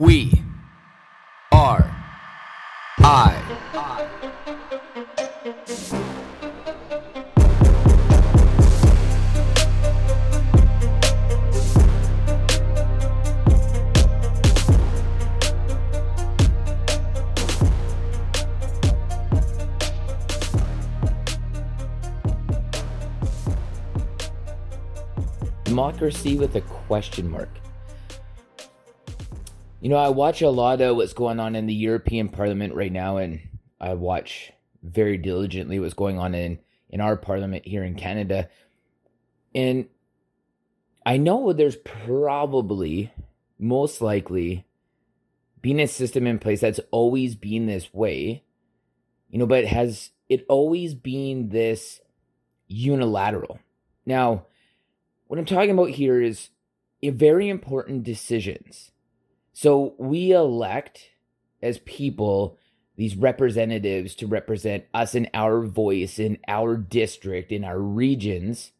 We are I. Democracy with a question mark. You know, I watch a lot of what's going on in the European Parliament right now, and I watch very diligently what's going on in our Parliament here in Canada. And I know there's probably, most likely, been a system in place that's always been this way, you know, but has it always been this unilateral? Now, what I'm talking about here is very important decisions. So we elect, as people, these representatives to represent us and our voice in our district, in our regions,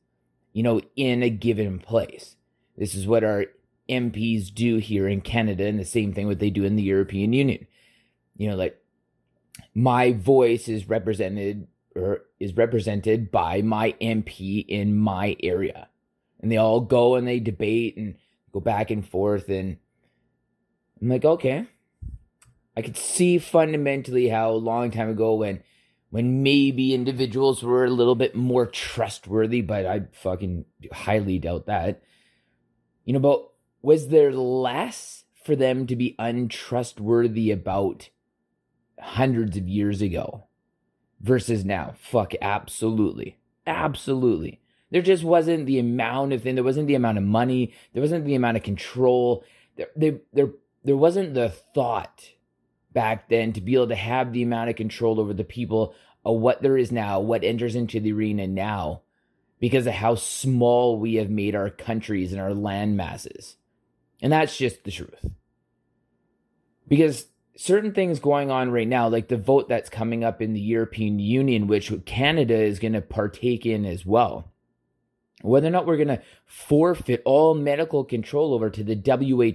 you know, in a given place. This is what our MPs do here in Canada, and the same thing what they do in the European Union. You know, like, my voice is represented or is represented by my MP in my area. And they all go and they debate and go back and forth, and I'm like, okay, I could see fundamentally how a long time ago when maybe individuals were a little bit more trustworthy, but I fucking highly doubt that. You know, but was there less for them to be untrustworthy about hundreds of years ago versus now? Fuck, absolutely. Absolutely. There just wasn't the amount of thing. There wasn't the amount of money. There wasn't the amount of control. There wasn't the thought back then to be able to have the amount of control over the people of what there is now, what enters into the arena now, because of how small we have made our countries and our land masses. And that's just the truth. Because certain things going on right now, like the vote that's coming up in the European Union, which Canada is going to partake in as well, whether or not we're going to forfeit all medical control over to the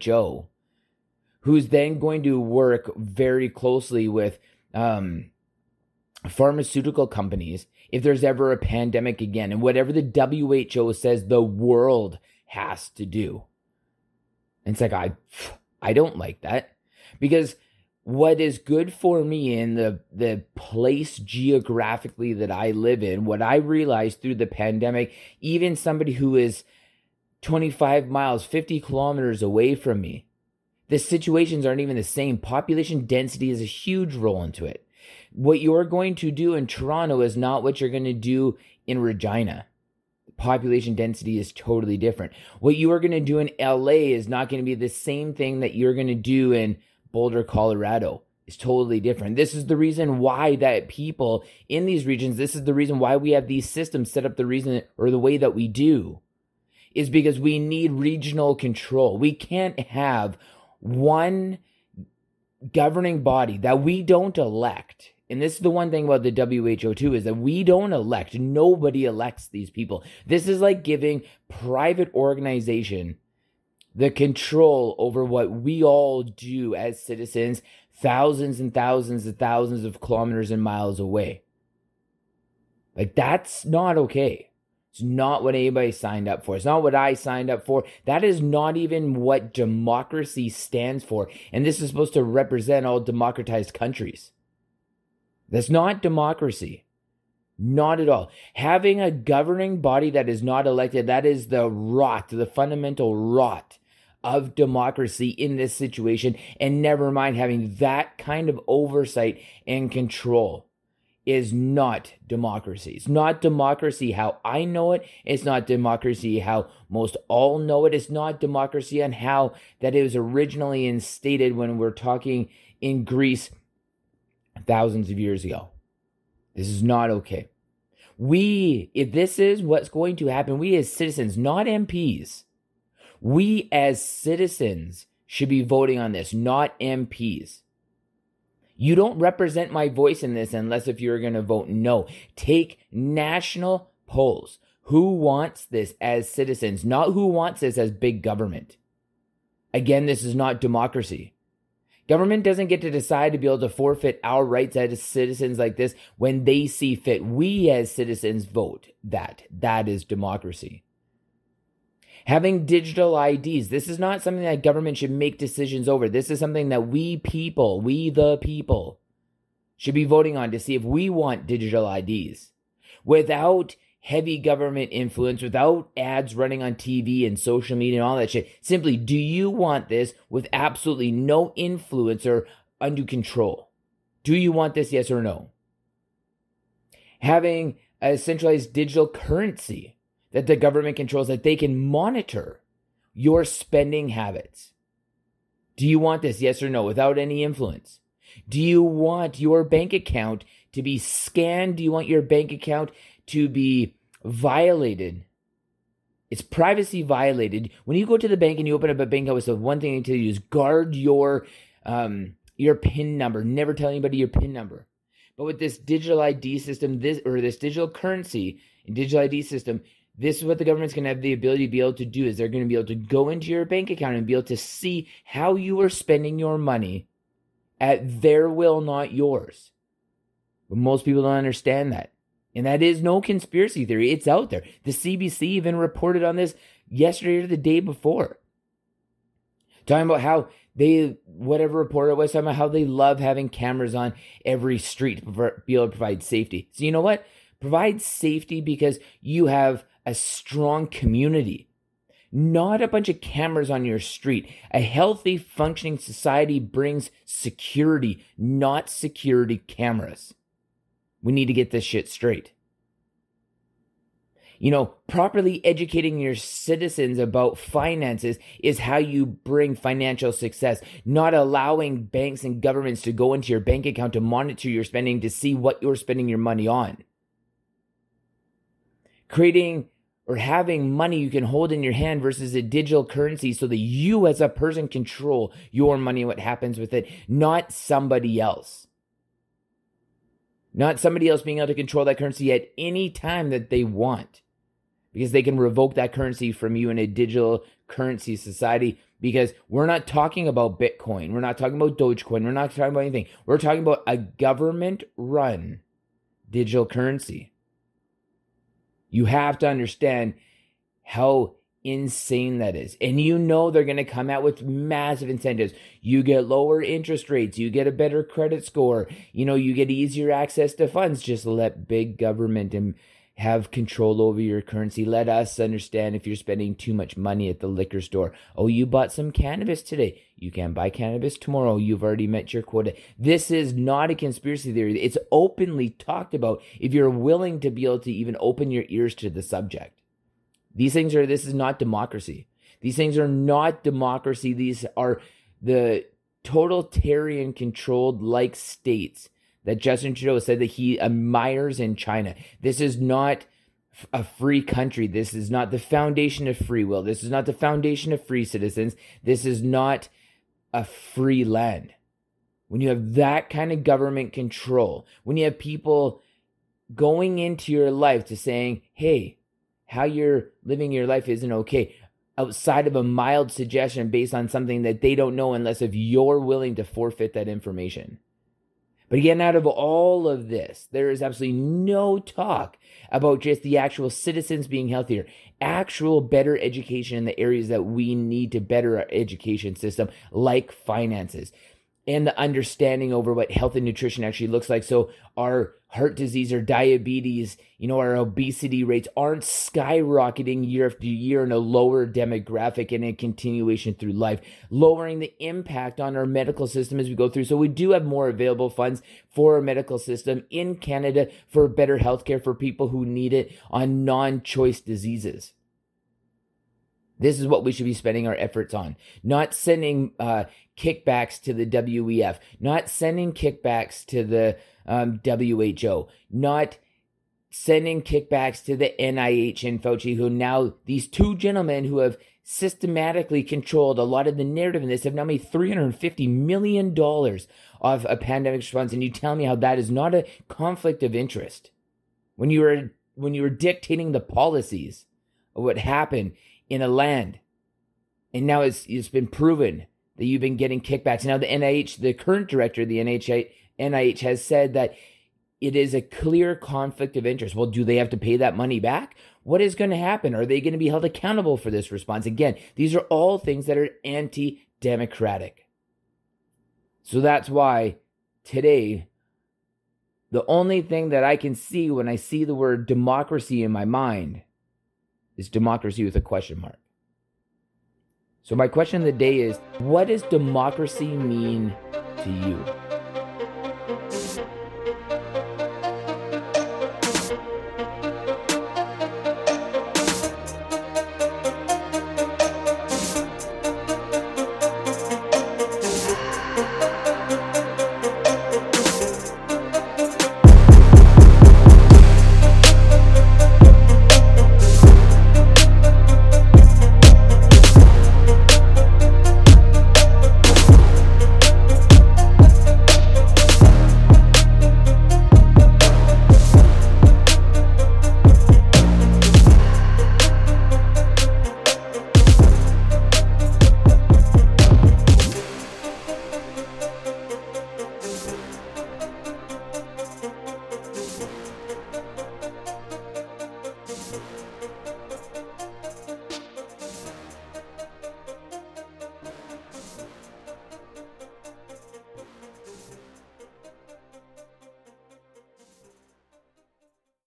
WHO, who's then going to work very closely with pharmaceutical companies if there's ever a pandemic again. And whatever the WHO says the world has to do. And it's like, I don't like that. Because what is good for me in the place geographically that I live in, what I realized through the pandemic, even somebody who is 25 miles, 50 kilometers away from me, the situations aren't even the same. Population density is a huge role into it. What you're going to do in Toronto is not what you're going to do in Regina. Population density is totally different. What you are going to do in LA is not going to be the same thing that you're going to do in Boulder, Colorado. It's totally different. This is the reason why that people in these regions, this is the reason why we have these systems set up the reason or the way that we do, is because we need regional control. We can't have one governing body that we don't elect. And this is the one thing about the WHO too, is that we don't elect. Nobody elects these people. This is like giving private organization the control over what we all do as citizens, thousands and thousands and thousands of kilometers and miles away. Like, that's not okay. It's not what anybody signed up for. It's not what I signed up for. That is not even what democracy stands for. And this is supposed to represent all democratized countries. That's not democracy. Not at all. Having a governing body that is not elected, that is the rot, the fundamental rot of democracy in this situation. And never mind having that kind of oversight and control. Is not democracy. It's not democracy how I know it. It's not democracy how most all know it. It's not democracy on how that it was originally instated when we're talking in Greece thousands of years ago. This is not okay. We, if this is what's going to happen, we as citizens, not MPs, we as citizens should be voting on this, not MPs. You don't represent my voice in this unless if you're going to vote no. Take national polls. Who wants this as citizens? Not who wants this as big government. Again, this is not democracy. Government doesn't get to decide to be able to forfeit our rights as citizens like this when they see fit. We as citizens vote. That is democracy. Having digital IDs, this is not something that government should make decisions over. This is something that we the people, should be voting on to see if we want digital IDs. Without heavy government influence, without ads running on TV and social media and all that shit. Simply, do you want this with absolutely no influence or undue control? Do you want this, yes or no? Having a centralized digital currency that the government controls, that they can monitor your spending habits. Do you want this, yes or no, without any influence? Do you want your bank account to be scanned? Do you want your bank account to be violated? It's privacy violated. When you go to the bank and you open up a bank account, so one thing to do is guard your PIN number. Never tell anybody your PIN number. But with this digital ID system, this digital currency and digital ID system, this is what the government's going to have the ability to be able to do, is they're going to be able to go into your bank account and be able to see how you are spending your money at their will, not yours. But most people don't understand that. And that is no conspiracy theory. It's out there. The CBC even reported on this yesterday or the day before. Talking about how they, whatever reporter it was, talking about how they love having cameras on every street to be able to provide safety. So you know what? Provide safety because you have a strong community. Not a bunch of cameras on your street. A healthy, functioning society brings security, not security cameras. We need to get this shit straight. You know, properly educating your citizens about finances is how you bring financial success. Not allowing banks and governments to go into your bank account to monitor your spending to see what you're spending your money on. Creating or having money you can hold in your hand versus a digital currency so that you as a person control your money and what happens with it, not somebody else. Not somebody else being able to control that currency at any time that they want, because they can revoke that currency from you in a digital currency society, because we're not talking about Bitcoin. We're not talking about Dogecoin. We're not talking about anything. We're talking about a government-run digital currency. You have to understand how insane that is. And you know they're going to come out with massive incentives. You get lower interest rates. You get a better credit score. You know, you get easier access to funds. Just let big government and have control over your currency. Let us understand if you're spending too much money at the liquor store. Oh, you bought some cannabis today. You can buy cannabis tomorrow. You've already met your quota. This is not a conspiracy theory. It's openly talked about if you're willing to be able to even open your ears to the subject. This is not democracy. These things are not democracy. These are the totalitarian controlled like states that Justin Trudeau said that he admires in China. This is not a free country. This is not the foundation of free will. This is not the foundation of free citizens. This is not a free land. When you have that kind of government control, when you have people going into your life to saying, hey, how you're living your life isn't okay, outside of a mild suggestion based on something that they don't know, unless if you're willing to forfeit that information. But again, out of all of this, there is absolutely no talk about just the actual citizens being healthier, actual better education in the areas that we need to better our education system, like finances, and the understanding over what health and nutrition actually looks like. So our heart disease or diabetes, you know, our obesity rates aren't skyrocketing year after year in a lower demographic and in continuation through life, lowering the impact on our medical system as we go through. So we do have more available funds for our medical system in Canada for better healthcare for people who need it on non-choice diseases. This is what we should be spending our efforts on. Not sending kickbacks to the WEF. Not sending kickbacks to the WHO. Not sending kickbacks to the NIH and Fauci, who now, these two gentlemen who have systematically controlled a lot of the narrative in this have now made $350 million off a pandemic response. And you tell me how that is not a conflict of interest. When you were dictating the policies of what happened in a land, and now it's been proven that you've been getting kickbacks. Now, the NIH, the current director of the NIH has said that it is a clear conflict of interest. Well, do they have to pay that money back? What is going to happen? Are they going to be held accountable for this response? Again, these are all things that are anti-democratic. So that's why today, the only thing that I can see when I see the word democracy in my mind is democracy with a question mark. So my question of the day is, what does democracy mean to you?